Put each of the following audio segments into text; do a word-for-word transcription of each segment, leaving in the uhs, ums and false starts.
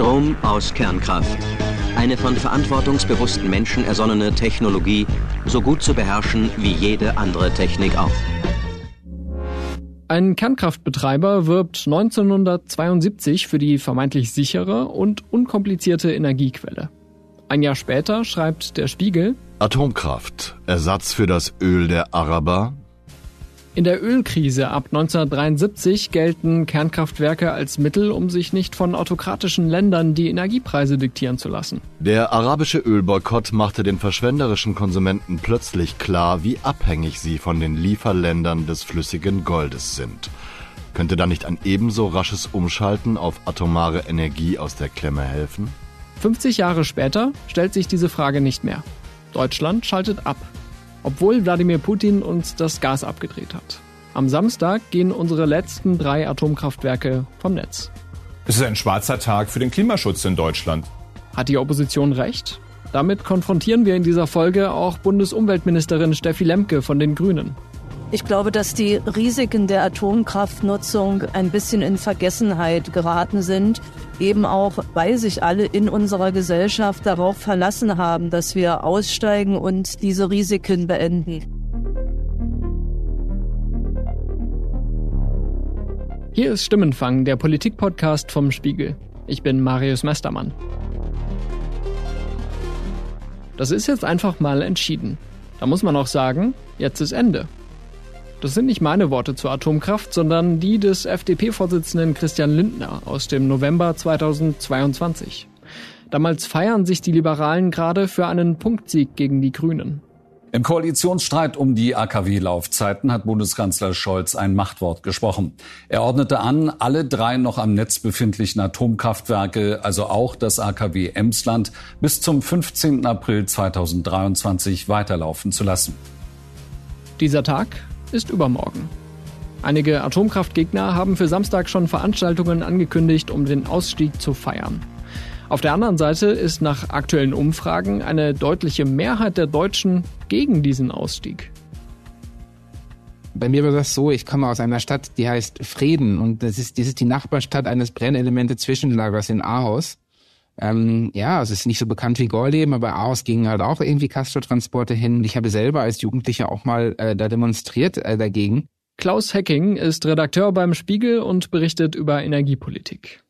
Strom aus Kernkraft. Eine von verantwortungsbewussten Menschen ersonnene Technologie, so gut zu beherrschen wie jede andere Technik auch. Ein Kernkraftbetreiber wirbt neunzehnhundertzweiundsiebzig für die vermeintlich sichere und unkomplizierte Energiequelle. Ein Jahr später schreibt der Spiegel: Atomkraft, Ersatz für das Öl der Araber. In der Ölkrise ab neunzehnhundertdreiundsiebzig gelten Kernkraftwerke als Mittel, um sich nicht von autokratischen Ländern die Energiepreise diktieren zu lassen. Der arabische Ölboykott machte den verschwenderischen Konsumenten plötzlich klar, wie abhängig sie von den Lieferländern des flüssigen Goldes sind. Könnte da nicht ein ebenso rasches Umschalten auf atomare Energie aus der Klemme helfen? fünfzig Jahre später stellt sich diese Frage nicht mehr. Deutschland schaltet ab. Obwohl Wladimir Putin uns das Gas abgedreht hat. Am Samstag gehen unsere letzten drei Atomkraftwerke vom Netz. Es ist ein schwarzer Tag für den Klimaschutz in Deutschland. Hat die Opposition recht? Damit konfrontieren wir in dieser Folge auch Bundesumweltministerin Steffi Lemke von den Grünen. Ich glaube, dass die Risiken der Atomkraftnutzung ein bisschen in Vergessenheit geraten sind. Eben auch, weil sich alle in unserer Gesellschaft darauf verlassen haben, dass wir aussteigen und diese Risiken beenden. Hier ist Stimmenfang, der Politik-Podcast vom Spiegel. Ich bin Marius Meistermann. Das ist jetzt einfach mal entschieden. Da muss man auch sagen, jetzt ist Ende. Das sind nicht meine Worte zur Atomkraft, sondern die des F D P-Vorsitzenden Christian Lindner aus dem November zweitausendzweiundzwanzig. Damals feiern sich die Liberalen gerade für einen Punktsieg gegen die Grünen. Im Koalitionsstreit um die A K W-Laufzeiten hat Bundeskanzler Scholz ein Machtwort gesprochen. Er ordnete an, alle drei noch am Netz befindlichen Atomkraftwerke, also auch das A K W Emsland, bis zum fünfzehnten April zweitausenddreiundzwanzig weiterlaufen zu lassen. Dieser Tag ist übermorgen. Einige Atomkraftgegner haben für Samstag schon Veranstaltungen angekündigt, um den Ausstieg zu feiern. Auf der anderen Seite ist nach aktuellen Umfragen eine deutliche Mehrheit der Deutschen gegen diesen Ausstieg. Bei mir war das so, ich komme aus einer Stadt, die heißt Freden, und das ist, das ist die Nachbarstadt eines Brennelemente-Zwischenlagers in Ahaus. Ähm, ja, es ist nicht so bekannt wie Gorleben, aber Ahaus gingen halt auch irgendwie Castortransporte hin. Ich habe selber als Jugendlicher auch mal äh, da demonstriert äh, dagegen. Klaus Hecking ist Redakteur beim Spiegel und berichtet über Energiepolitik.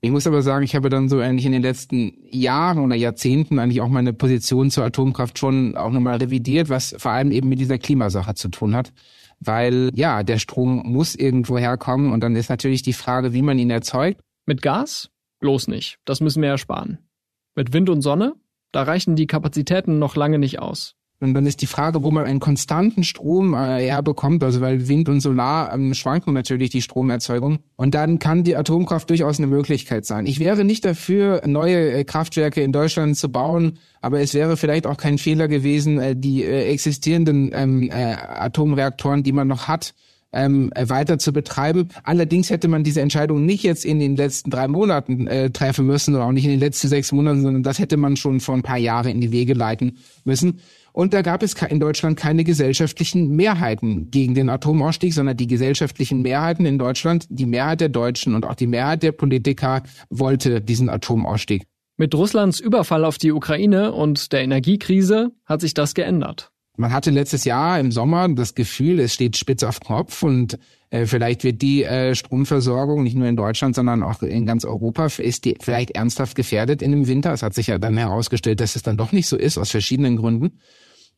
Ich muss aber sagen, ich habe dann so eigentlich in den letzten Jahren oder Jahrzehnten eigentlich auch meine Position zur Atomkraft schon auch nochmal revidiert, was vor allem eben mit dieser Klimasache zu tun hat. Weil ja, der Strom muss irgendwo herkommen, und dann ist natürlich die Frage, wie man ihn erzeugt. Mit Gas? Bloß nicht, das müssen wir ersparen. Mit Wind und Sonne, da reichen die Kapazitäten noch lange nicht aus. Und dann ist die Frage, wo man einen konstanten Strom herbekommt, also weil Wind und Solar ähm, schwanken natürlich die Stromerzeugung. Und dann kann die Atomkraft durchaus eine Möglichkeit sein. Ich wäre nicht dafür, neue Kraftwerke in Deutschland zu bauen, aber es wäre vielleicht auch kein Fehler gewesen, die existierenden ähm, äh, Atomreaktoren, die man noch hat, Ähm, weiter zu betreiben. Allerdings hätte man diese Entscheidung nicht jetzt in den letzten drei Monaten äh, treffen müssen oder auch nicht in den letzten sechs Monaten, sondern das hätte man schon vor ein paar Jahren in die Wege leiten müssen. Und da gab es in Deutschland keine gesellschaftlichen Mehrheiten gegen den Atomausstieg, sondern die gesellschaftlichen Mehrheiten in Deutschland, die Mehrheit der Deutschen und auch die Mehrheit der Politiker wollte diesen Atomausstieg. Mit Russlands Überfall auf die Ukraine und der Energiekrise hat sich das geändert. Man hatte letztes Jahr im Sommer das Gefühl, es steht spitz auf Kopf, und äh, vielleicht wird die äh, Stromversorgung nicht nur in Deutschland, sondern auch in ganz Europa, ist die vielleicht ernsthaft gefährdet in dem Winter. Es hat sich ja dann herausgestellt, dass es dann doch nicht so ist, aus verschiedenen Gründen.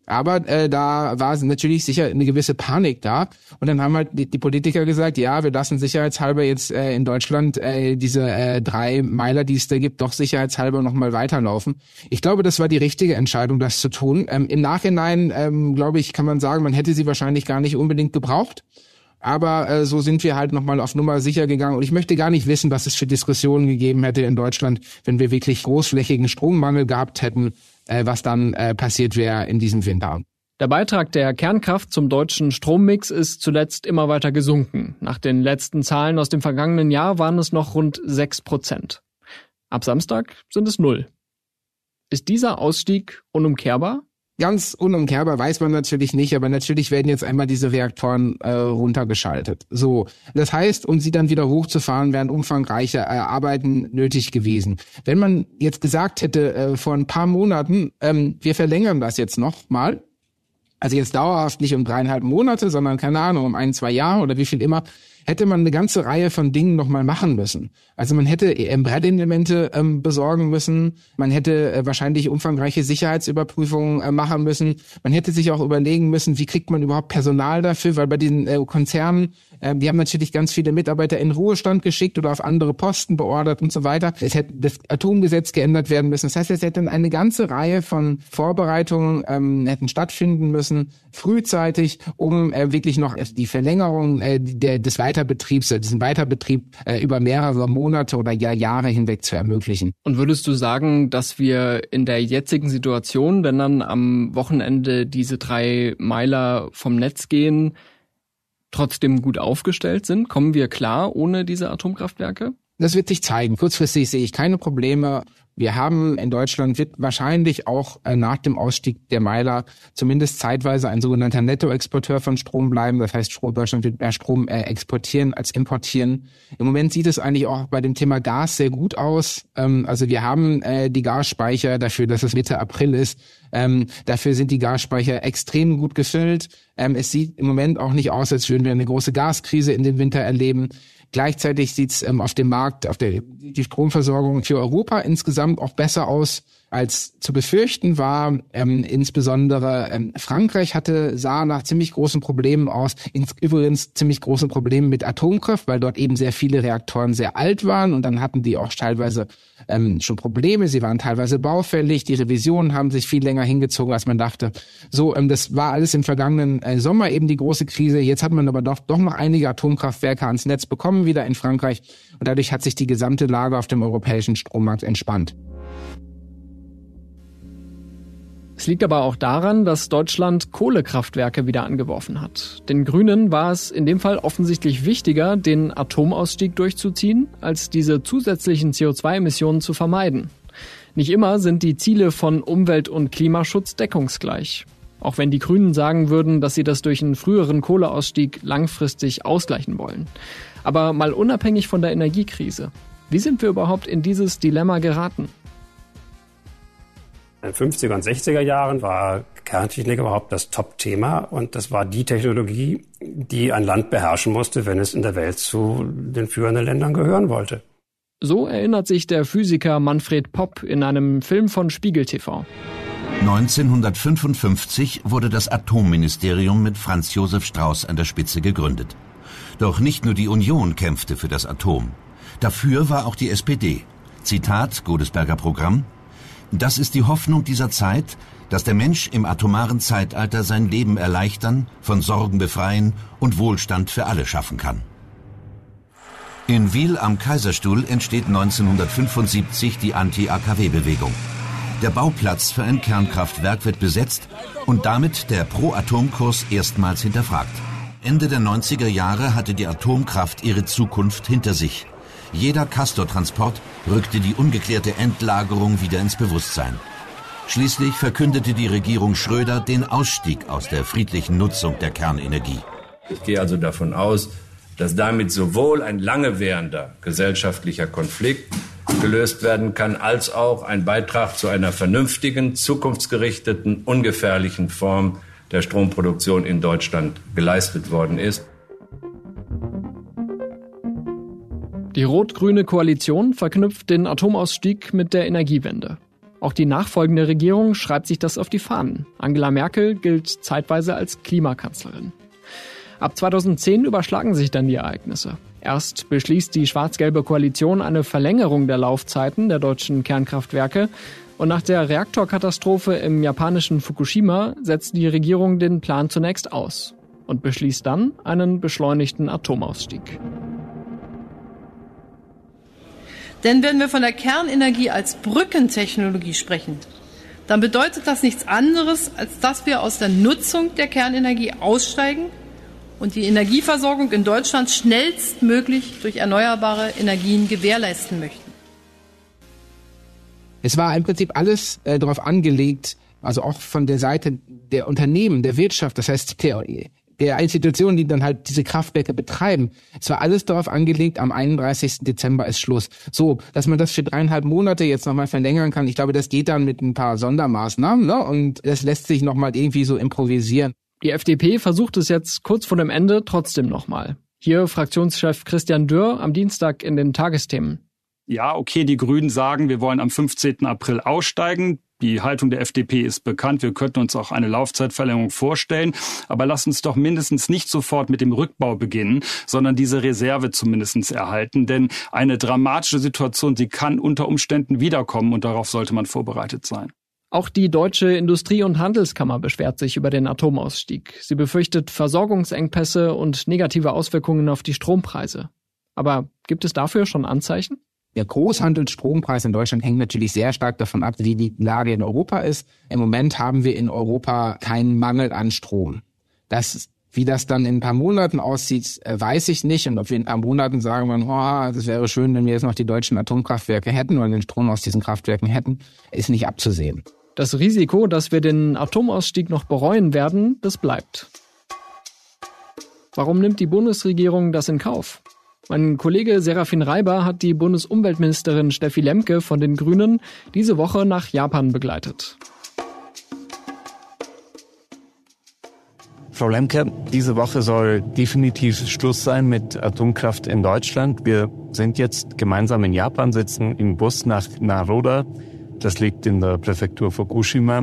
Aber äh, da war natürlich sicher eine gewisse Panik da. Und dann haben halt die, die Politiker gesagt, ja, wir lassen sicherheitshalber jetzt äh, in Deutschland äh, diese äh, drei Meiler, die es da gibt, doch sicherheitshalber nochmal weiterlaufen. Ich glaube, das war die richtige Entscheidung, das zu tun. Ähm, im Nachhinein, ähm, glaube ich, kann man sagen, man hätte sie wahrscheinlich gar nicht unbedingt gebraucht. Aber äh, so sind wir halt nochmal auf Nummer sicher gegangen. Und ich möchte gar nicht wissen, was es für Diskussionen gegeben hätte in Deutschland, wenn wir wirklich großflächigen Strommangel gehabt hätten, was dann äh, passiert wäre in diesem Winter. Der Beitrag der Kernkraft zum deutschen Strommix ist zuletzt immer weiter gesunken. Nach den letzten Zahlen aus dem vergangenen Jahr waren es noch rund sechs Prozent. Ab Samstag sind es null. Ist dieser Ausstieg unumkehrbar? ganz unumkehrbar, weiß man natürlich nicht, aber natürlich werden jetzt einmal diese Reaktoren äh, runtergeschaltet. So, das heißt, um sie dann wieder hochzufahren, wären umfangreiche äh, Arbeiten nötig gewesen. Wenn man jetzt gesagt hätte, äh, vor ein paar Monaten, ähm, wir verlängern das jetzt noch mal, also jetzt dauerhaft nicht um dreieinhalb Monate, sondern, keine Ahnung, um ein, zwei Jahre oder wie viel immer, hätte man eine ganze Reihe von Dingen nochmal machen müssen. Also man hätte E M-Brett-Elemente ähm, besorgen müssen, man hätte äh, wahrscheinlich umfangreiche Sicherheitsüberprüfungen äh, machen müssen, man hätte sich auch überlegen müssen, wie kriegt man überhaupt Personal dafür, weil bei diesen äh, Konzernen, äh, die haben natürlich ganz viele Mitarbeiter in Ruhestand geschickt oder auf andere Posten beordert und so weiter. Es hätte das Atomgesetz geändert werden müssen. Das heißt, es hätten eine ganze Reihe von Vorbereitungen ähm, hätten stattfinden müssen, frühzeitig, um äh, wirklich noch die Verlängerung äh, der, des Weiterbetriebs, diesen Weiterbetrieb äh, über mehrere Monate oder ja Jahre hinweg zu ermöglichen. Und würdest du sagen, dass wir in der jetzigen Situation, wenn dann am Wochenende diese drei Meiler vom Netz gehen, trotzdem gut aufgestellt sind? Kommen wir klar ohne diese Atomkraftwerke? Das wird sich zeigen. Kurzfristig sehe ich keine Probleme. Wir haben in Deutschland, wird wahrscheinlich auch nach dem Ausstieg der Meiler zumindest zeitweise ein sogenannter Nettoexporteur von Strom bleiben. Das heißt, Deutschland wird mehr Strom exportieren als importieren. Im Moment sieht es eigentlich auch bei dem Thema Gas sehr gut aus. Also wir haben die Gasspeicher dafür, dass es Mitte April ist. Dafür sind die Gasspeicher extrem gut gefüllt. Es sieht im Moment auch nicht aus, als würden wir eine große Gaskrise in den Winter erleben. Gleichzeitig sieht es ähm, auf dem Markt, auf der die Stromversorgung für Europa insgesamt auch besser aus, als zu befürchten war. Ähm, insbesondere ähm, Frankreich hatte sah nach ziemlich großen Problemen aus. Ins, übrigens ziemlich großen Problemen mit Atomkraft, weil dort eben sehr viele Reaktoren sehr alt waren und dann hatten die auch teilweise ähm, schon Probleme. Sie waren teilweise baufällig. Die Revisionen haben sich viel länger hingezogen, als man dachte. So, ähm, das war alles im vergangenen äh, Sommer eben die große Krise. Jetzt hat man aber doch, doch noch einige Atomkraftwerke ans Netz bekommen wieder in Frankreich und dadurch hat sich die gesamte Lage auf dem europäischen Strommarkt entspannt. Es liegt aber auch daran, dass Deutschland Kohlekraftwerke wieder angeworfen hat. Den Grünen war es in dem Fall offensichtlich wichtiger, den Atomausstieg durchzuziehen, als diese zusätzlichen C O zwei Emissionen zu vermeiden. Nicht immer sind die Ziele von Umwelt- und Klimaschutz deckungsgleich. Auch wenn die Grünen sagen würden, dass sie das durch einen früheren Kohleausstieg langfristig ausgleichen wollen. Aber mal unabhängig von der Energiekrise. Wie sind wir überhaupt in dieses Dilemma geraten? In den fünfziger und sechziger Jahren war Kerntechnik überhaupt das Top-Thema und das war die Technologie, die ein Land beherrschen musste, wenn es in der Welt zu den führenden Ländern gehören wollte. So erinnert sich der Physiker Manfred Popp in einem Film von Spiegel T V. neunzehnhundertfünfundfünfzig wurde das Atomministerium mit Franz Josef Strauß an der Spitze gegründet. Doch nicht nur die Union kämpfte für das Atom. Dafür war auch die S P D. Zitat Godesberger Programm: Das ist die Hoffnung dieser Zeit, dass der Mensch im atomaren Zeitalter sein Leben erleichtern, von Sorgen befreien und Wohlstand für alle schaffen kann. In Wiel am Kaiserstuhl entsteht neunzehnhundertfünfundsiebzig die Anti-A K W-Bewegung. Der Bauplatz für ein Kernkraftwerk wird besetzt und damit der Pro-Atom-Kurs erstmals hinterfragt. Ende der neunziger Jahre hatte die Atomkraft ihre Zukunft hinter sich. Jeder Castor-Transport rückte die ungeklärte Endlagerung wieder ins Bewusstsein. Schließlich verkündete die Regierung Schröder den Ausstieg aus der friedlichen Nutzung der Kernenergie. Ich gehe also davon aus, dass damit sowohl ein lange währender gesellschaftlicher Konflikt gelöst werden kann, als auch ein Beitrag zu einer vernünftigen, zukunftsgerichteten, ungefährlichen Form der Stromproduktion in Deutschland geleistet worden ist. Die rot-grüne Koalition verknüpft den Atomausstieg mit der Energiewende. Auch die nachfolgende Regierung schreibt sich das auf die Fahnen. Angela Merkel gilt zeitweise als Klimakanzlerin. Ab zweitausendzehn überschlagen sich dann die Ereignisse. Erst beschließt die schwarz-gelbe Koalition eine Verlängerung der Laufzeiten der deutschen Kernkraftwerke. Und nach der Reaktorkatastrophe im japanischen Fukushima setzt die Regierung den Plan zunächst aus und beschließt dann einen beschleunigten Atomausstieg. Denn wenn wir von der Kernenergie als Brückentechnologie sprechen, dann bedeutet das nichts anderes, als dass wir aus der Nutzung der Kernenergie aussteigen und die Energieversorgung in Deutschland schnellstmöglich durch erneuerbare Energien gewährleisten möchten. Es war im Prinzip alles äh, darauf angelegt, Also auch von der Seite der Unternehmen, der Wirtschaft, das heißt der, der Institutionen, die dann halt diese Kraftwerke betreiben. Es war alles darauf angelegt, am einunddreißigsten Dezember ist Schluss. So, dass man das für dreieinhalb Monate jetzt nochmal verlängern kann, ich glaube, das geht dann mit ein paar Sondermaßnahmen, ne? Und das lässt sich nochmal irgendwie so improvisieren. Die F D P versucht es jetzt kurz vor dem Ende trotzdem nochmal. Hier Fraktionschef Christian Dürr am Dienstag in den Tagesthemen. Ja, okay, die Grünen sagen, wir wollen am fünfzehnten April aussteigen. Die Haltung der F D P ist bekannt. Wir könnten uns auch eine Laufzeitverlängerung vorstellen. Aber lasst uns doch mindestens nicht sofort mit dem Rückbau beginnen, sondern diese Reserve zumindest erhalten. Denn eine dramatische Situation, die kann unter Umständen wiederkommen. Und darauf sollte man vorbereitet sein. Auch die Deutsche Industrie- und Handelskammer beschwert sich über den Atomausstieg. Sie befürchtet Versorgungsengpässe und negative Auswirkungen auf die Strompreise. Aber gibt es dafür schon Anzeichen? Der Großhandelsstrompreis in Deutschland hängt natürlich sehr stark davon ab, wie die Lage in Europa ist. Im Moment haben wir in Europa keinen Mangel an Strom. Das, wie das dann in ein paar Monaten aussieht, weiß ich nicht. Und ob wir in ein paar Monaten sagen würden, oh, das wäre schön, wenn wir jetzt noch die deutschen Atomkraftwerke hätten oder den Strom aus diesen Kraftwerken hätten, ist nicht abzusehen. Das Risiko, dass wir den Atomausstieg noch bereuen werden, das bleibt. Warum nimmt die Bundesregierung das in Kauf? Mein Kollege Serafin Reiber hat die Bundesumweltministerin Steffi Lemke von den Grünen diese Woche nach Japan begleitet. Frau Lemke, diese Woche soll definitiv Schluss sein mit Atomkraft in Deutschland. Wir sind jetzt gemeinsam in Japan, sitzen im Bus nach Naroda. Das liegt in der Präfektur Fukushima.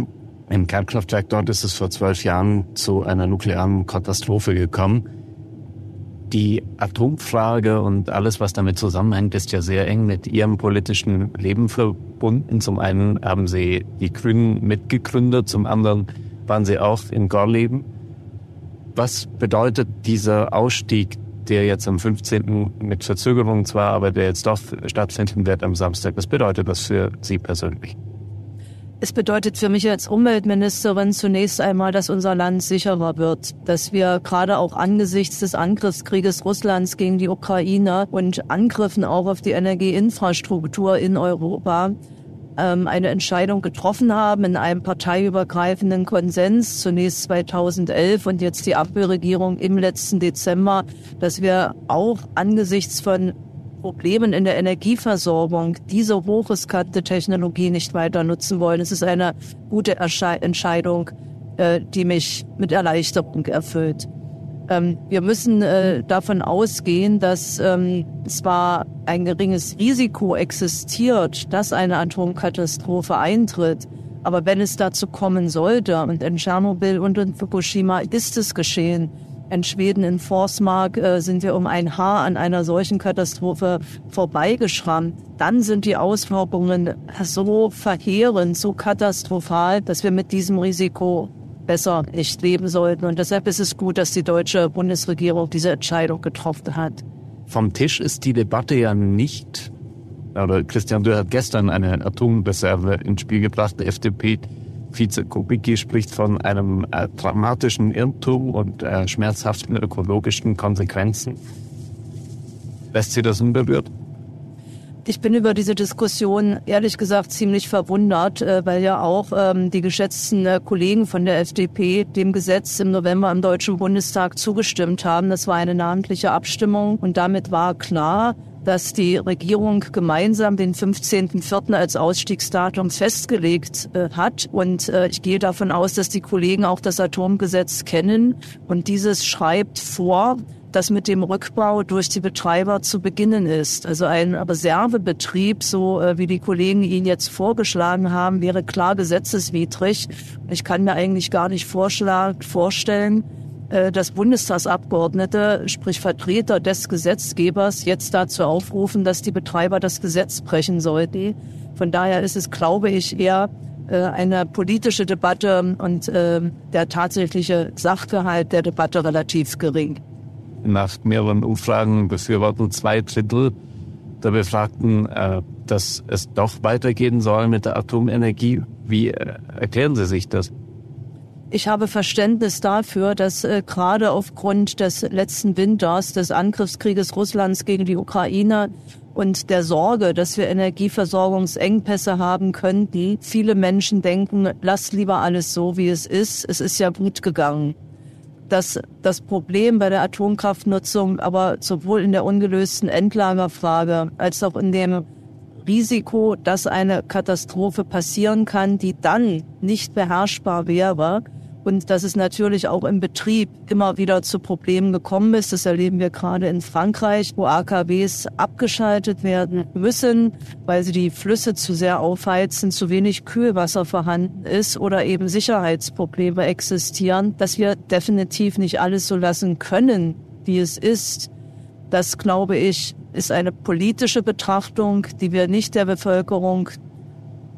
Im Kernkraftwerk dort ist es vor zwölf Jahren zu einer nuklearen Katastrophe gekommen. Die Atomfrage und alles, was damit zusammenhängt, ist ja sehr eng mit Ihrem politischen Leben verbunden. Zum einen haben Sie die Grünen mitgegründet, zum anderen waren Sie auch in Gorleben. Was bedeutet dieser Ausstieg, der jetzt am fünfzehnten mit Verzögerung zwar, aber der jetzt doch stattfinden wird am Samstag. Was bedeutet das für Sie persönlich? Es bedeutet für mich als Umweltministerin zunächst einmal, dass unser Land sicherer wird, dass wir gerade auch angesichts des Angriffskrieges Russlands gegen die Ukraine und Angriffen auch auf die Energieinfrastruktur in Europa eine Entscheidung getroffen haben in einem parteiübergreifenden Konsens, zunächst zweitausendelf und jetzt die Ampelregierung im letzten Dezember, dass wir auch angesichts von Problemen in der Energieversorgung diese hochriskante Technologie nicht weiter nutzen wollen. Es ist eine gute Ersche- Entscheidung, äh, die mich mit Erleichterung erfüllt. Wir müssen davon ausgehen, dass zwar ein geringes Risiko existiert, dass eine Atomkatastrophe eintritt, aber wenn es dazu kommen sollte, und in Tschernobyl und in Fukushima ist es geschehen, in Schweden, in Forsmark sind wir um ein Haar an einer solchen Katastrophe vorbeigeschrammt, dann sind die Auswirkungen so verheerend, so katastrophal, dass wir mit diesem Risiko besser nicht leben sollten. Und deshalb ist es gut, dass die deutsche Bundesregierung diese Entscheidung getroffen hat. Vom Tisch ist die Debatte ja nicht. Aber Christian Dürr hat gestern eine Atomreserve ins Spiel gebracht. Der F D P-Vize Kubicki spricht von einem äh, dramatischen Irrtum und äh, schmerzhaften ökologischen Konsequenzen. Lässt Sie das unberührt? Ich bin über diese Diskussion ehrlich gesagt ziemlich verwundert, weil ja auch die geschätzten Kollegen von der F D P dem Gesetz im November im Deutschen Bundestag zugestimmt haben. Das war eine namentliche Abstimmung und damit war klar, dass die Regierung gemeinsam den fünfzehnten vierten als Ausstiegsdatum festgelegt äh, hat. Und äh, ich gehe davon aus, dass die Kollegen auch das Atomgesetz kennen. Und dieses schreibt vor, dass mit dem Rückbau durch die Betreiber zu beginnen ist. Also ein Reservebetrieb, so äh, wie die Kollegen ihn jetzt vorgeschlagen haben, wäre klar gesetzeswidrig. Ich kann mir eigentlich gar nicht vorschlag- vorstellen, dass Bundestagsabgeordnete, sprich Vertreter des Gesetzgebers, jetzt dazu aufrufen, dass die Betreiber das Gesetz brechen sollten. Von daher ist es, glaube ich, eher eine politische Debatte und der tatsächliche Sachgehalt der Debatte relativ gering. Nach mehreren Umfragen befürworten zwei Drittel der Befragten, dass es doch weitergehen soll mit der Atomenergie. Wie erklären Sie sich das? Ich habe Verständnis dafür, dass äh, gerade aufgrund des letzten Winters, des Angriffskrieges Russlands gegen die Ukraine und der Sorge, dass wir Energieversorgungsengpässe haben könnten, viele Menschen denken, lasst lieber alles so, wie es ist. Es ist ja gut gegangen. Dass das Problem bei der Atomkraftnutzung aber sowohl in der ungelösten Endlagerfrage als auch in dem Risiko, dass eine Katastrophe passieren kann, die dann nicht beherrschbar wäre, und dass es natürlich auch im Betrieb immer wieder zu Problemen gekommen ist. Das erleben wir gerade in Frankreich, wo A K Ws abgeschaltet werden müssen, weil sie die Flüsse zu sehr aufheizen, zu wenig Kühlwasser vorhanden ist oder eben Sicherheitsprobleme existieren, dass wir definitiv nicht alles so lassen können, wie es ist. Das, glaube ich, ist eine politische Betrachtung, die wir nicht der Bevölkerung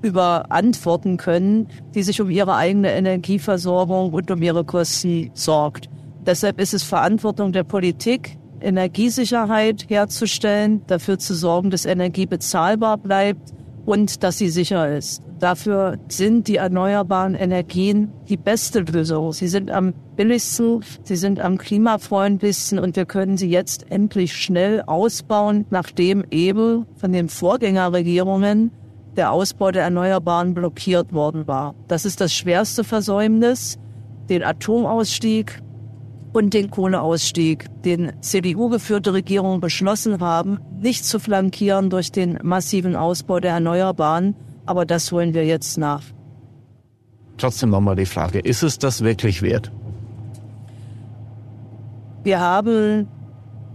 überantworten können, die sich um ihre eigene Energieversorgung und um ihre Kosten sorgt. Deshalb ist es Verantwortung der Politik, Energiesicherheit herzustellen, dafür zu sorgen, dass Energie bezahlbar bleibt und dass sie sicher ist. Dafür sind die erneuerbaren Energien die beste Lösung. Sie sind am billigsten, sie sind am klimafreundlichsten und wir können sie jetzt endlich schnell ausbauen, nachdem eben von den Vorgängerregierungen der Ausbau der Erneuerbaren blockiert worden war. Das ist das schwerste Versäumnis, den Atomausstieg und den Kohleausstieg, den C D U-geführte Regierungen beschlossen haben, nicht zu flankieren durch den massiven Ausbau der Erneuerbaren. Aber das holen wir jetzt nach. Trotzdem nochmal die Frage, ist es das wirklich wert? Wir haben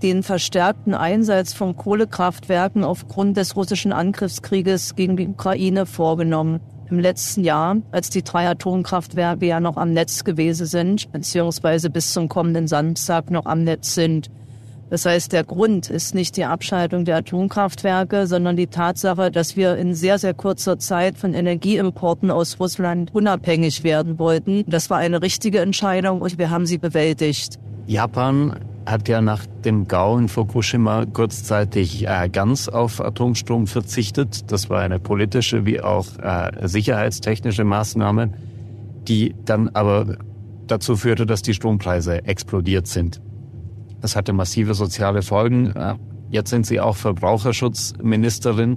den verstärkten Einsatz von Kohlekraftwerken aufgrund des russischen Angriffskrieges gegen die Ukraine vorgenommen. Im letzten Jahr, als die drei Atomkraftwerke ja noch am Netz gewesen sind, beziehungsweise bis zum kommenden Samstag noch am Netz sind. Das heißt, der Grund ist nicht die Abschaltung der Atomkraftwerke, sondern die Tatsache, dass wir in sehr, sehr kurzer Zeit von Energieimporten aus Russland unabhängig werden wollten. Das war eine richtige Entscheidung und wir haben sie bewältigt. Japan hat ja nach dem Gau in Fukushima kurzzeitig äh, ganz auf Atomstrom verzichtet. Das war eine politische wie auch äh, sicherheitstechnische Maßnahme, die dann aber dazu führte, dass die Strompreise explodiert sind. Das hatte massive soziale Folgen. Jetzt sind Sie auch Verbraucherschutzministerin.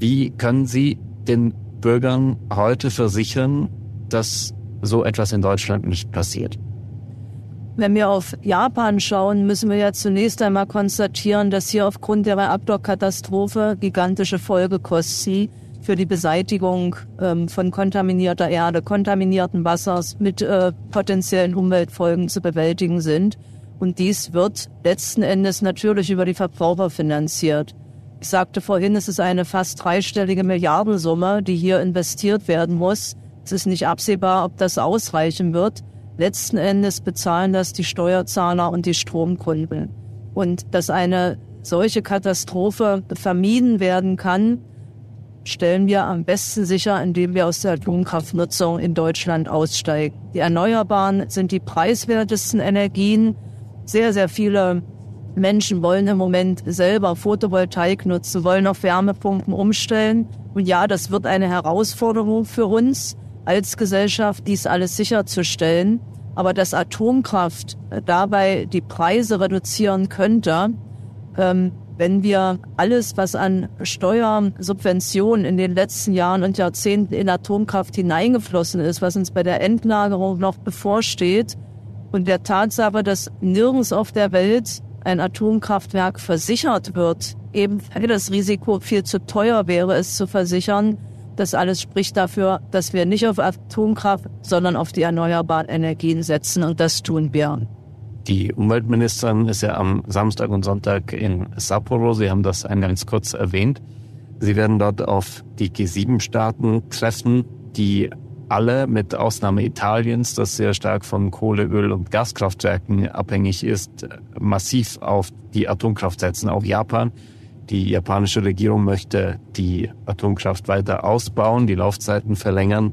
Wie können Sie den Bürgern heute versichern, dass so etwas in Deutschland nicht passiert? Wenn wir auf Japan schauen, müssen wir ja zunächst einmal konstatieren, dass hier aufgrund der Reaktorkatastrophe gigantische Folgekosten für die Beseitigung ähm, von kontaminierter Erde, kontaminierten Wassers mit äh, potenziellen Umweltfolgen zu bewältigen sind. Und dies wird letzten Endes natürlich über die Verbraucher finanziert. Ich sagte vorhin, es ist eine fast dreistellige Milliardensumme, die hier investiert werden muss. Es ist nicht absehbar, ob das ausreichen wird. Letzten Endes bezahlen das die Steuerzahler und die Stromkunden. Und dass eine solche Katastrophe vermieden werden kann, stellen wir am besten sicher, indem wir aus der Atomkraftnutzung in Deutschland aussteigen. Die Erneuerbaren sind die preiswertesten Energien. Sehr, sehr viele Menschen wollen im Moment selber Photovoltaik nutzen, wollen auf Wärmepumpen umstellen. Und ja, das wird eine Herausforderung für uns als Gesellschaft, dies alles sicherzustellen. Aber dass Atomkraft dabei die Preise reduzieren könnte, ähm, wenn wir alles, was an Steuersubventionen in den letzten Jahren und Jahrzehnten in Atomkraft hineingeflossen ist, was uns bei der Endlagerung noch bevorsteht, und der Tatsache, dass nirgends auf der Welt ein Atomkraftwerk versichert wird, eben weil das Risiko viel zu teuer wäre, es zu versichern. Das alles spricht dafür, dass wir nicht auf Atomkraft, sondern auf die erneuerbaren Energien setzen. Und das tun wir. Die Umweltministerin ist ja am Samstag und Sonntag in Sapporo. Sie haben das eingangs kurz erwähnt. Sie werden dort auf die G sieben Staaten treffen, die alle, mit Ausnahme Italiens, das sehr stark von Kohle, Öl und Gaskraftwerken abhängig ist, massiv auf die Atomkraft setzen. Auch Japan. Die japanische Regierung möchte die Atomkraft weiter ausbauen, die Laufzeiten verlängern.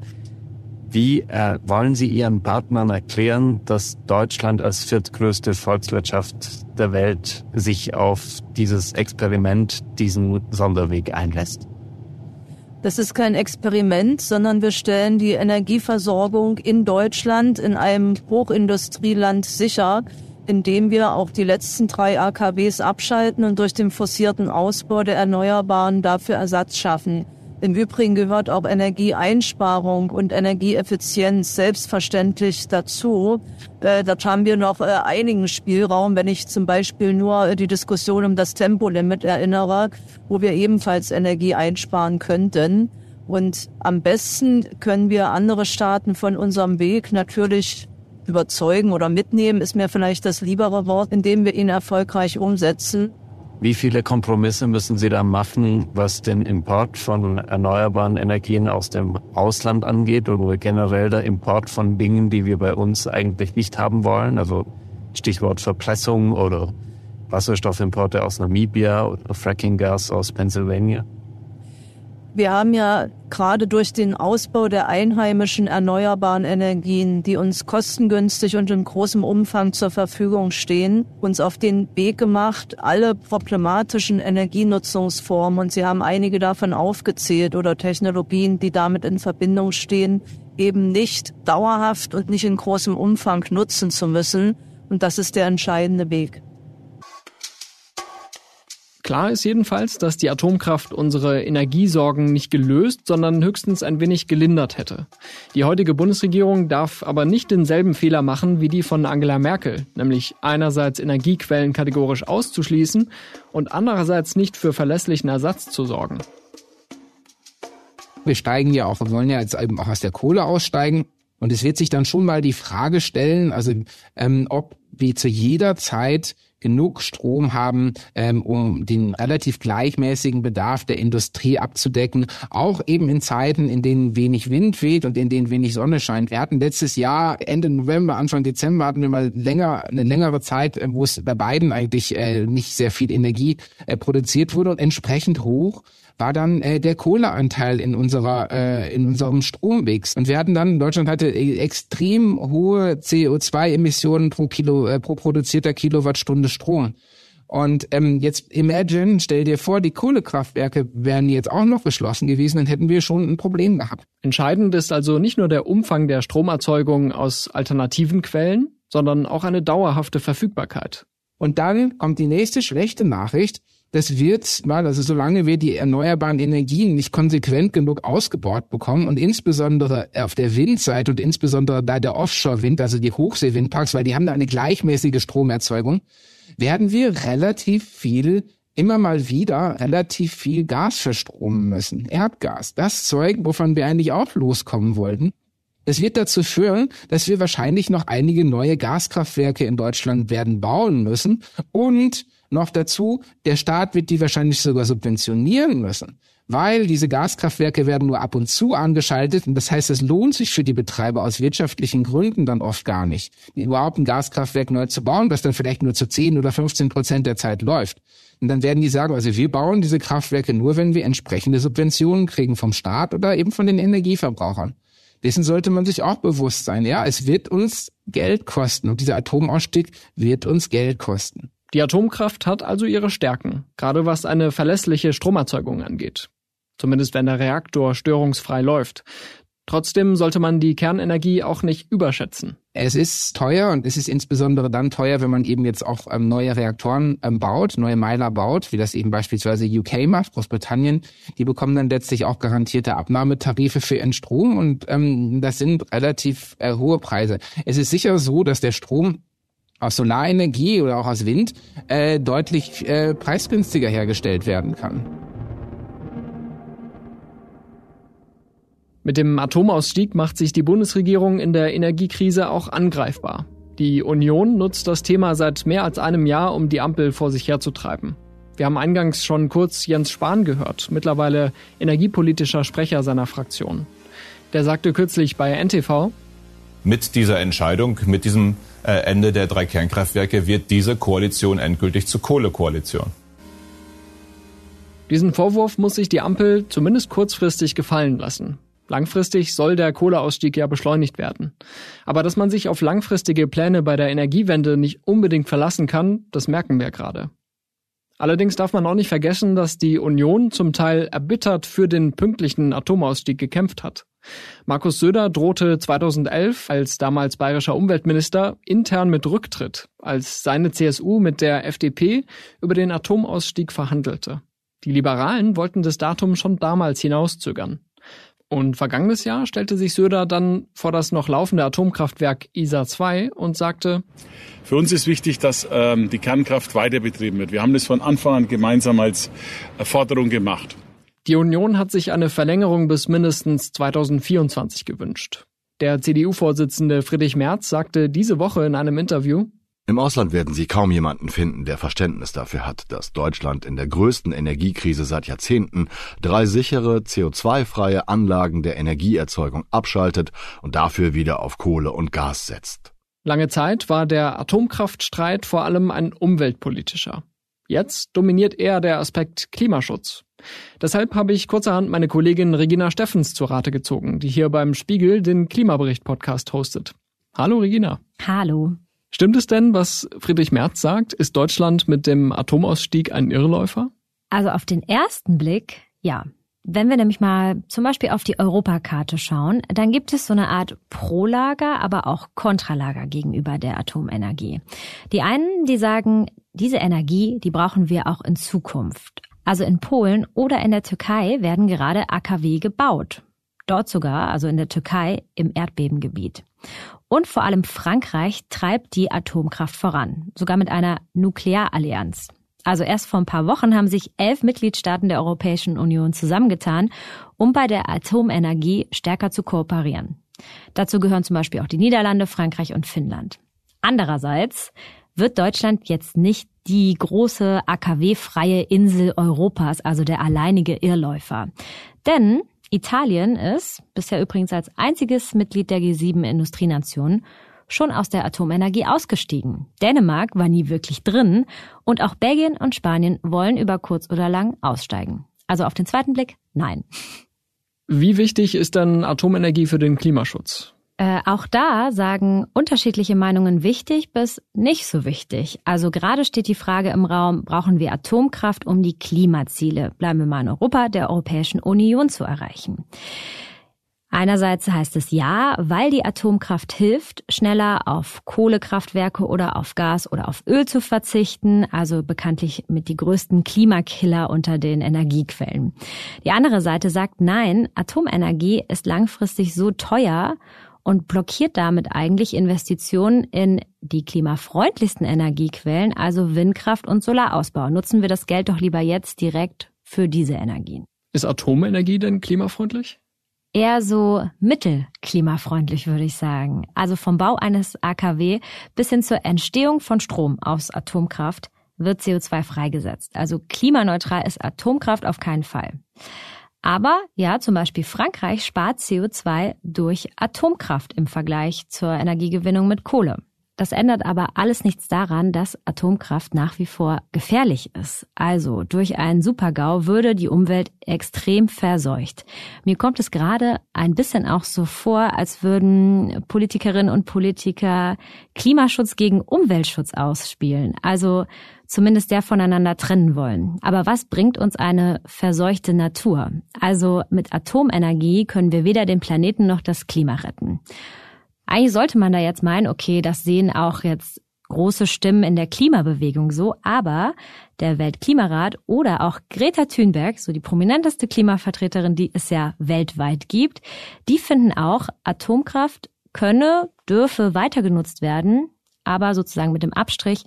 Wie äh, wollen Sie Ihren Partnern erklären, dass Deutschland als viertgrößte Volkswirtschaft der Welt sich auf dieses Experiment, diesen Sonderweg einlässt? Das ist kein Experiment, sondern wir stellen die Energieversorgung in Deutschland in einem Hochindustrieland sicher, indem wir auch die letzten drei A K Ws abschalten und durch den forcierten Ausbau der Erneuerbaren dafür Ersatz schaffen. Im Übrigen gehört auch Energieeinsparung und Energieeffizienz selbstverständlich dazu. Äh, da haben wir noch äh, einigen Spielraum, wenn ich zum Beispiel nur äh, die Diskussion um das Tempolimit erinnere, wo wir ebenfalls Energie einsparen könnten. Und am besten können wir andere Staaten von unserem Weg natürlich überzeugen oder mitnehmen, ist mir vielleicht das liebere Wort, indem wir ihn erfolgreich umsetzen. Wie viele Kompromisse müssen Sie da machen, was den Import von erneuerbaren Energien aus dem Ausland angeht oder generell der Import von Dingen, die wir bei uns eigentlich nicht haben wollen? Also Stichwort Verpressung oder Wasserstoffimporte aus Namibia oder Frackinggas aus Pennsylvania? Wir haben ja gerade durch den Ausbau der einheimischen erneuerbaren Energien, die uns kostengünstig und in großem Umfang zur Verfügung stehen, uns auf den Weg gemacht, alle problematischen Energienutzungsformen, und Sie haben einige davon aufgezählt, oder Technologien, die damit in Verbindung stehen, eben nicht dauerhaft und nicht in großem Umfang nutzen zu müssen. Und das ist der entscheidende Weg. Klar ist jedenfalls, dass die Atomkraft unsere Energiesorgen nicht gelöst, sondern höchstens ein wenig gelindert hätte. Die heutige Bundesregierung darf aber nicht denselben Fehler machen wie die von Angela Merkel, nämlich einerseits Energiequellen kategorisch auszuschließen und andererseits nicht für verlässlichen Ersatz zu sorgen. Wir steigen ja auch, wir wollen ja jetzt eben auch aus der Kohle aussteigen. Und es wird sich dann schon mal die Frage stellen, also ähm, ob wir zu jeder Zeit genug Strom haben, ähm, um den relativ gleichmäßigen Bedarf der Industrie abzudecken. Auch eben in Zeiten, in denen wenig Wind weht und in denen wenig Sonne scheint. Wir hatten letztes Jahr, Ende November, Anfang Dezember, hatten wir mal länger eine längere Zeit, wo es bei beiden eigentlich äh, nicht sehr viel Energie äh, produziert wurde. Und entsprechend hoch war dann äh, der Kohleanteil in unserer äh, in unserem Strommix. Und wir hatten dann, Deutschland hatte extrem hohe C O zwei Emissionen pro Kilo äh, pro produzierter Kilowattstunde Strom. Und ähm, jetzt imagine, stell dir vor, die Kohlekraftwerke wären jetzt auch noch geschlossen gewesen, dann hätten wir schon ein Problem gehabt. Entscheidend ist also nicht nur der Umfang der Stromerzeugung aus alternativen Quellen, sondern auch eine dauerhafte Verfügbarkeit. Und dann kommt die nächste schlechte Nachricht. Das wird, also solange wir die erneuerbaren Energien nicht konsequent genug ausgebaut bekommen und insbesondere auf der Windseite und insbesondere bei der Offshore-Wind, also die Hochseewindparks, weil die haben da eine gleichmäßige Stromerzeugung, werden wir relativ viel, immer mal wieder relativ viel Gas verstromen müssen. Erdgas, das Zeug, wovon wir eigentlich auch loskommen wollten. Das wird dazu führen, dass wir wahrscheinlich noch einige neue Gaskraftwerke in Deutschland werden bauen müssen und noch dazu, der Staat wird die wahrscheinlich sogar subventionieren müssen, weil diese Gaskraftwerke werden nur ab und zu angeschaltet und das heißt, es lohnt sich für die Betreiber aus wirtschaftlichen Gründen dann oft gar nicht, überhaupt ein Gaskraftwerk neu zu bauen, das dann vielleicht nur zu zehn oder fünfzehn Prozent der Zeit läuft. Und dann werden die sagen, also wir bauen diese Kraftwerke nur, wenn wir entsprechende Subventionen kriegen vom Staat oder eben von den Energieverbrauchern. Dessen sollte man sich auch bewusst sein. Ja, es wird uns Geld kosten und dieser Atomausstieg wird uns Geld kosten. Die Atomkraft hat also ihre Stärken, gerade was eine verlässliche Stromerzeugung angeht. Zumindest wenn der Reaktor störungsfrei läuft. Trotzdem sollte man die Kernenergie auch nicht überschätzen. Es ist teuer und es ist insbesondere dann teuer, wenn man eben jetzt auch ähm, neue Reaktoren ähm, baut, neue Meiler baut, wie das eben beispielsweise U K macht, Großbritannien. Die bekommen dann letztlich auch garantierte Abnahmetarife für ihren Strom und ähm, das sind relativ äh, hohe Preise. Es ist sicher so, dass der Strom aus Solarenergie oder auch aus Wind äh, deutlich äh, preisgünstiger hergestellt werden kann. Mit dem Atomausstieg macht sich die Bundesregierung in der Energiekrise auch angreifbar. Die Union nutzt das Thema seit mehr als einem Jahr, um die Ampel vor sich herzutreiben. Wir haben eingangs schon kurz Jens Spahn gehört, mittlerweile energiepolitischer Sprecher seiner Fraktion. Der sagte kürzlich bei N T V: Mit dieser Entscheidung, mit diesem Ende der drei Kernkraftwerke wird diese Koalition endgültig zur Kohlekoalition. Diesen Vorwurf muss sich die Ampel zumindest kurzfristig gefallen lassen. Langfristig soll der Kohleausstieg ja beschleunigt werden. Aber dass man sich auf langfristige Pläne bei der Energiewende nicht unbedingt verlassen kann, das merken wir gerade. Allerdings darf man auch nicht vergessen, dass die Union zum Teil erbittert für den pünktlichen Atomausstieg gekämpft hat. Markus Söder drohte zweitausendelf als damals bayerischer Umweltminister intern mit Rücktritt, als seine C S U mit der F D P über den Atomausstieg verhandelte. Die Liberalen wollten das Datum schon damals hinauszögern. Und vergangenes Jahr stellte sich Söder dann vor das noch laufende Atomkraftwerk Isar zwei und sagte: Für uns ist wichtig, dass ähm, die Kernkraft weiter betrieben wird. Wir haben das von Anfang an gemeinsam als Forderung gemacht. Die Union hat sich eine Verlängerung bis mindestens zweitausendvierundzwanzig gewünscht. Der C D U-Vorsitzende Friedrich Merz sagte diese Woche in einem Interview: Im Ausland werden Sie kaum jemanden finden, der Verständnis dafür hat, dass Deutschland in der größten Energiekrise seit Jahrzehnten drei sichere, C O zwei freie Anlagen der Energieerzeugung abschaltet und dafür wieder auf Kohle und Gas setzt. Lange Zeit war der Atomkraftstreit vor allem ein umweltpolitischer. Jetzt dominiert eher der Aspekt Klimaschutz. Deshalb habe ich kurzerhand meine Kollegin Regina Steffens zu Rate gezogen, die hier beim Spiegel den Klimabericht-Podcast hostet. Hallo Regina. Hallo. Stimmt es denn, was Friedrich Merz sagt? Ist Deutschland mit dem Atomausstieg ein Irrläufer? Also auf den ersten Blick, ja. Wenn wir nämlich mal zum Beispiel auf die Europakarte schauen, dann gibt es so eine Art Pro-Lager, aber auch Kontralager gegenüber der Atomenergie. Die einen, die sagen, diese Energie, die brauchen wir auch in Zukunft. Also in Polen oder in der Türkei werden gerade A K W gebaut. Dort sogar, also in der Türkei, im Erdbebengebiet. Und vor allem Frankreich treibt die Atomkraft voran, sogar mit einer Nuklearallianz. Also erst vor ein paar Wochen haben sich elf Mitgliedstaaten der Europäischen Union zusammengetan, um bei der Atomenergie stärker zu kooperieren. Dazu gehören zum Beispiel auch die Niederlande, Frankreich und Finnland. Andererseits wird Deutschland jetzt nicht die große A K W freie Insel Europas, also der alleinige Irrläufer. Denn Italien ist, bisher übrigens als einziges Mitglied der G sieben Industrienationen, schon aus der Atomenergie ausgestiegen. Dänemark war nie wirklich drin und auch Belgien und Spanien wollen über kurz oder lang aussteigen. Also auf den zweiten Blick, nein. Wie wichtig ist dann Atomenergie für den Klimaschutz? Äh, auch da sagen unterschiedliche Meinungen wichtig bis nicht so wichtig. Also gerade steht die Frage im Raum, brauchen wir Atomkraft, um die Klimaziele, bleiben wir mal in Europa, der Europäischen Union zu erreichen? Einerseits heißt es ja, weil die Atomkraft hilft, schneller auf Kohlekraftwerke oder auf Gas oder auf Öl zu verzichten, also bekanntlich mit die größten Klimakiller unter den Energiequellen. Die andere Seite sagt nein, Atomenergie ist langfristig so teuer und blockiert damit eigentlich Investitionen in die klimafreundlichsten Energiequellen, also Windkraft und Solarausbau. Nutzen wir das Geld doch lieber jetzt direkt für diese Energien. Ist Atomenergie denn klimafreundlich? Eher so mittelklimafreundlich, würde ich sagen. Also vom Bau eines A K W bis hin zur Entstehung von Strom aus Atomkraft wird C O zwei freigesetzt. Also klimaneutral ist Atomkraft auf keinen Fall. Aber ja, zum Beispiel Frankreich spart C O zwei durch Atomkraft im Vergleich zur Energiegewinnung mit Kohle. Das ändert aber alles nichts daran, dass Atomkraft nach wie vor gefährlich ist. Also durch einen Super-GAU würde die Umwelt extrem verseucht. Mir kommt es gerade ein bisschen auch so vor, als würden Politikerinnen und Politiker Klimaschutz gegen Umweltschutz ausspielen. Also zumindest der voneinander trennen wollen. Aber was bringt uns eine verseuchte Natur? Also mit Atomenergie können wir weder den Planeten noch das Klima retten. Eigentlich sollte man da jetzt meinen, okay, das sehen auch jetzt große Stimmen in der Klimabewegung so, aber der Weltklimarat oder auch Greta Thunberg, so die prominenteste Klimavertreterin, die es ja weltweit gibt, die finden auch, Atomkraft könne, dürfe weiter genutzt werden, aber sozusagen mit dem Abstrich,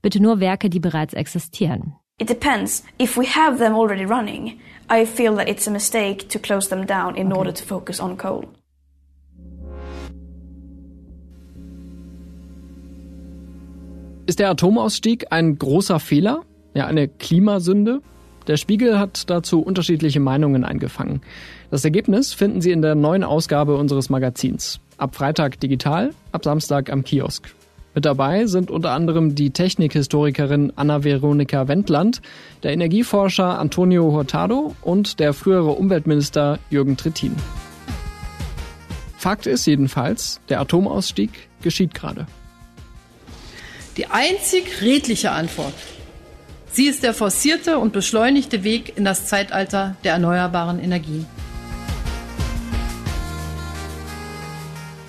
bitte nur Werke, die bereits existieren. It depends. If we have them already running, I feel that it's a mistake to close them down in okay. order to focus on coal. Ist der Atomausstieg ein großer Fehler? Ja, eine Klimasünde? Der Spiegel hat dazu unterschiedliche Meinungen eingefangen. Das Ergebnis finden Sie in der neuen Ausgabe unseres Magazins. Ab Freitag digital, ab Samstag am Kiosk. Mit dabei sind unter anderem die Technikhistorikerin Anna-Veronika Wendland, der Energieforscher Antonio Hurtado und der frühere Umweltminister Jürgen Trittin. Fakt ist jedenfalls, der Atomausstieg geschieht gerade. Die einzig redliche Antwort Sie ist der forcierte und beschleunigte Weg in das Zeitalter der erneuerbaren Energien.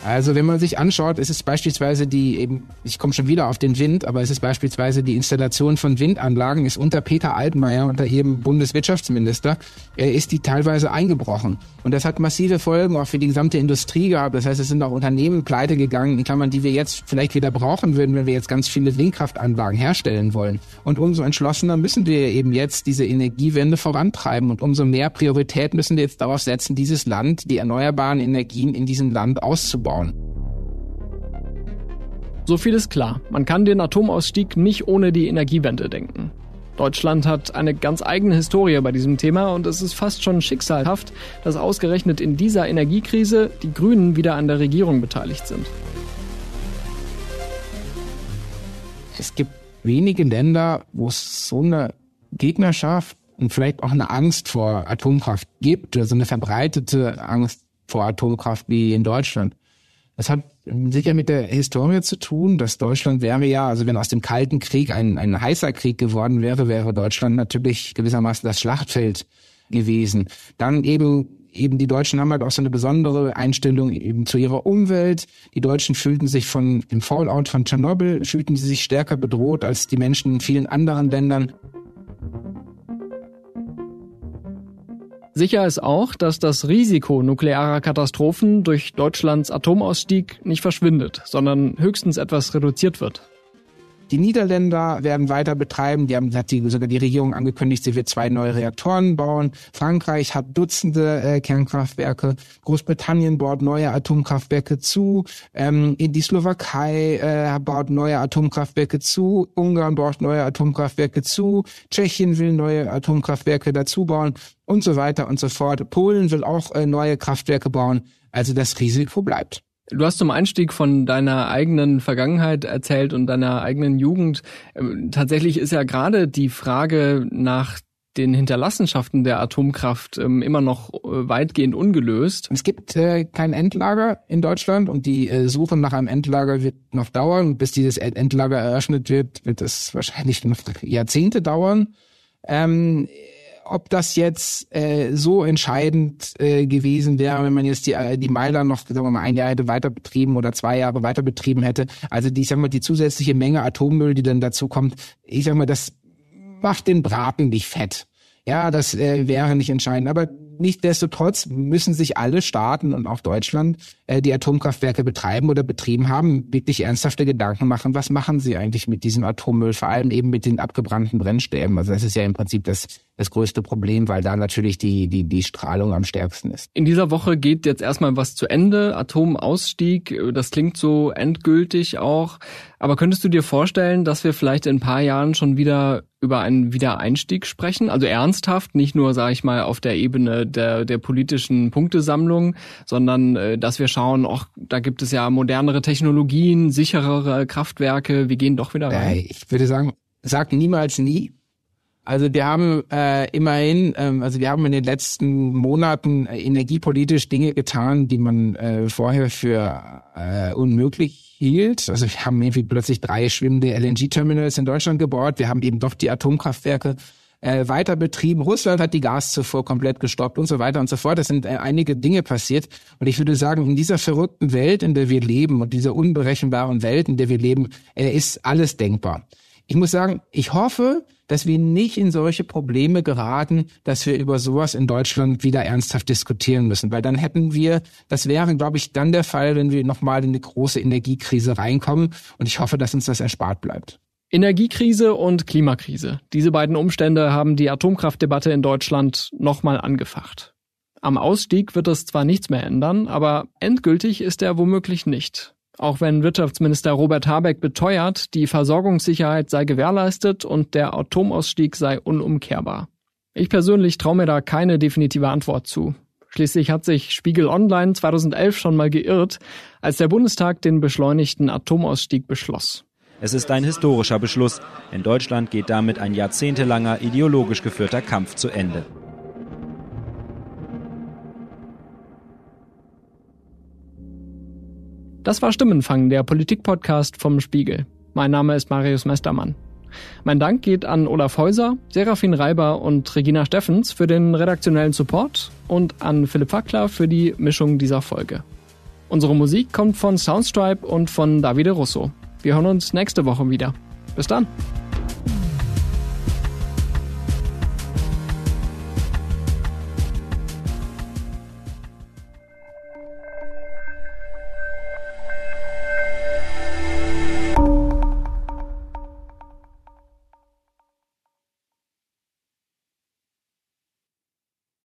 Also wenn man sich anschaut, es ist beispielsweise die, eben, ich komme schon wieder auf den Wind, aber es ist beispielsweise die Installation von Windanlagen, ist unter Peter Altmaier, unter jedem Bundeswirtschaftsminister, ist die teilweise eingebrochen. Und das hat massive Folgen auch für die gesamte Industrie gehabt. Das heißt, es sind auch Unternehmen pleite gegangen, in Klammern, die wir jetzt vielleicht wieder brauchen würden, wenn wir jetzt ganz viele Windkraftanlagen herstellen wollen. Und umso entschlossener müssen wir eben jetzt diese Energiewende vorantreiben und umso mehr Priorität müssen wir jetzt darauf setzen, dieses Land, die erneuerbaren Energien in diesem Land auszubauen. So viel ist klar. Man kann den Atomausstieg nicht ohne die Energiewende denken. Deutschland hat eine ganz eigene Historie bei diesem Thema und es ist fast schon schicksalhaft, dass ausgerechnet in dieser Energiekrise die Grünen wieder an der Regierung beteiligt sind. Es gibt wenige Länder, wo es so eine Gegnerschaft und vielleicht auch eine Angst vor Atomkraft gibt, also eine verbreitete Angst vor Atomkraft wie in Deutschland. Das hat sicher mit der Historie zu tun, dass Deutschland wäre ja, also wenn aus dem Kalten Krieg ein, ein heißer Krieg geworden wäre, wäre Deutschland natürlich gewissermaßen das Schlachtfeld gewesen. Dann eben, eben die Deutschen haben halt auch so eine besondere Einstellung eben zu ihrer Umwelt. Die Deutschen fühlten sich von dem Fallout von Tschernobyl, fühlten sie sich stärker bedroht als die Menschen in vielen anderen Ländern. Sicher ist auch, dass das Risiko nuklearer Katastrophen durch Deutschlands Atomausstieg nicht verschwindet, sondern höchstens etwas reduziert wird. Die Niederländer werden weiter betreiben. Die haben, hat die, sogar die Regierung angekündigt, sie wird zwei neue Reaktoren bauen. Frankreich hat Dutzende äh, Kernkraftwerke. Großbritannien baut neue Atomkraftwerke zu. Ähm, in die Slowakei äh, baut neue Atomkraftwerke zu. Ungarn baut neue Atomkraftwerke zu. Tschechien will neue Atomkraftwerke dazu bauen und so weiter und so fort. Polen will auch äh, neue Kraftwerke bauen. Also das Risiko bleibt. Du hast zum Einstieg von deiner eigenen Vergangenheit erzählt und deiner eigenen Jugend. Tatsächlich ist ja gerade die Frage nach den Hinterlassenschaften der Atomkraft immer noch weitgehend ungelöst. Es gibt äh, kein Endlager in Deutschland und die äh, Suche nach einem Endlager wird noch dauern. Und bis dieses Endlager eröffnet wird, wird es wahrscheinlich noch Jahrzehnte dauern. Ähm, Ob das jetzt äh, so entscheidend äh, gewesen wäre, wenn man jetzt die, die Meiler noch, sagen wir mal, ein Jahr hätte weiter betrieben oder zwei Jahre weiter betrieben hätte. Also die, ich sag mal, die zusätzliche Menge Atommüll, die dann dazu kommt, ich sag mal, das macht den Braten nicht fett. Ja, das äh, wäre nicht entscheidend. Aber nichtsdestotrotz müssen sich alle Staaten und auch Deutschland, äh, die Atomkraftwerke betreiben oder betrieben haben, wirklich ernsthafte Gedanken machen, was machen sie eigentlich mit diesem Atommüll, vor allem eben mit den abgebrannten Brennstäben. Also das ist ja im Prinzip das, das größte Problem, weil da natürlich die, die, die Strahlung am stärksten ist. In dieser Woche geht jetzt erstmal was zu Ende, Atomausstieg, das klingt so endgültig auch. Aber könntest du dir vorstellen, dass wir vielleicht in ein paar Jahren schon wieder über einen Wiedereinstieg sprechen? Also ernsthaft, nicht nur, sage ich mal, auf der Ebene der, der politischen Punktesammlung, sondern dass wir schauen, auch da gibt es ja modernere Technologien, sicherere Kraftwerke, wir gehen doch wieder rein. Äh, ich würde sagen, sag niemals nie. Also wir haben äh, immerhin, ähm, also wir haben in den letzten Monaten äh, energiepolitisch Dinge getan, die man äh, vorher für äh, unmöglich hielt. Also wir haben irgendwie plötzlich drei schwimmende L N G-Terminals in Deutschland gebaut. Wir haben eben doch die Atomkraftwerke äh, weiter betrieben. Russland hat die Gaszufuhr komplett gestoppt und so weiter und so fort. Es sind äh, einige Dinge passiert. Und ich würde sagen, in dieser verrückten Welt, in der wir leben und dieser unberechenbaren Welt, in der wir leben, äh, ist alles denkbar. Ich muss sagen, ich hoffe, dass wir nicht in solche Probleme geraten, dass wir über sowas in Deutschland wieder ernsthaft diskutieren müssen. Weil dann hätten wir, das wäre, glaube ich, dann der Fall, wenn wir nochmal in eine große Energiekrise reinkommen. Und ich hoffe, dass uns das erspart bleibt. Energiekrise und Klimakrise. Diese beiden Umstände haben die Atomkraftdebatte in Deutschland nochmal angefacht. Am Ausstieg wird das zwar nichts mehr ändern, aber endgültig ist er womöglich nicht. Auch wenn Wirtschaftsminister Robert Habeck beteuert, die Versorgungssicherheit sei gewährleistet und der Atomausstieg sei unumkehrbar. Ich persönlich traue mir da keine definitive Antwort zu. Schließlich hat sich Spiegel Online zweitausendelf schon mal geirrt, als der Bundestag den beschleunigten Atomausstieg beschloss. Es ist ein historischer Beschluss. In Deutschland geht damit ein jahrzehntelanger ideologisch geführter Kampf zu Ende. Das war Stimmenfang, der Politikpodcast vom Spiegel. Mein Name ist Marius Meistermann. Mein Dank geht an Olaf Häuser, Serafin Reiber und Regina Steffens für den redaktionellen Support und an Philipp Fackler für die Mischung dieser Folge. Unsere Musik kommt von Soundstripe und von Davide Russo. Wir hören uns nächste Woche wieder. Bis dann!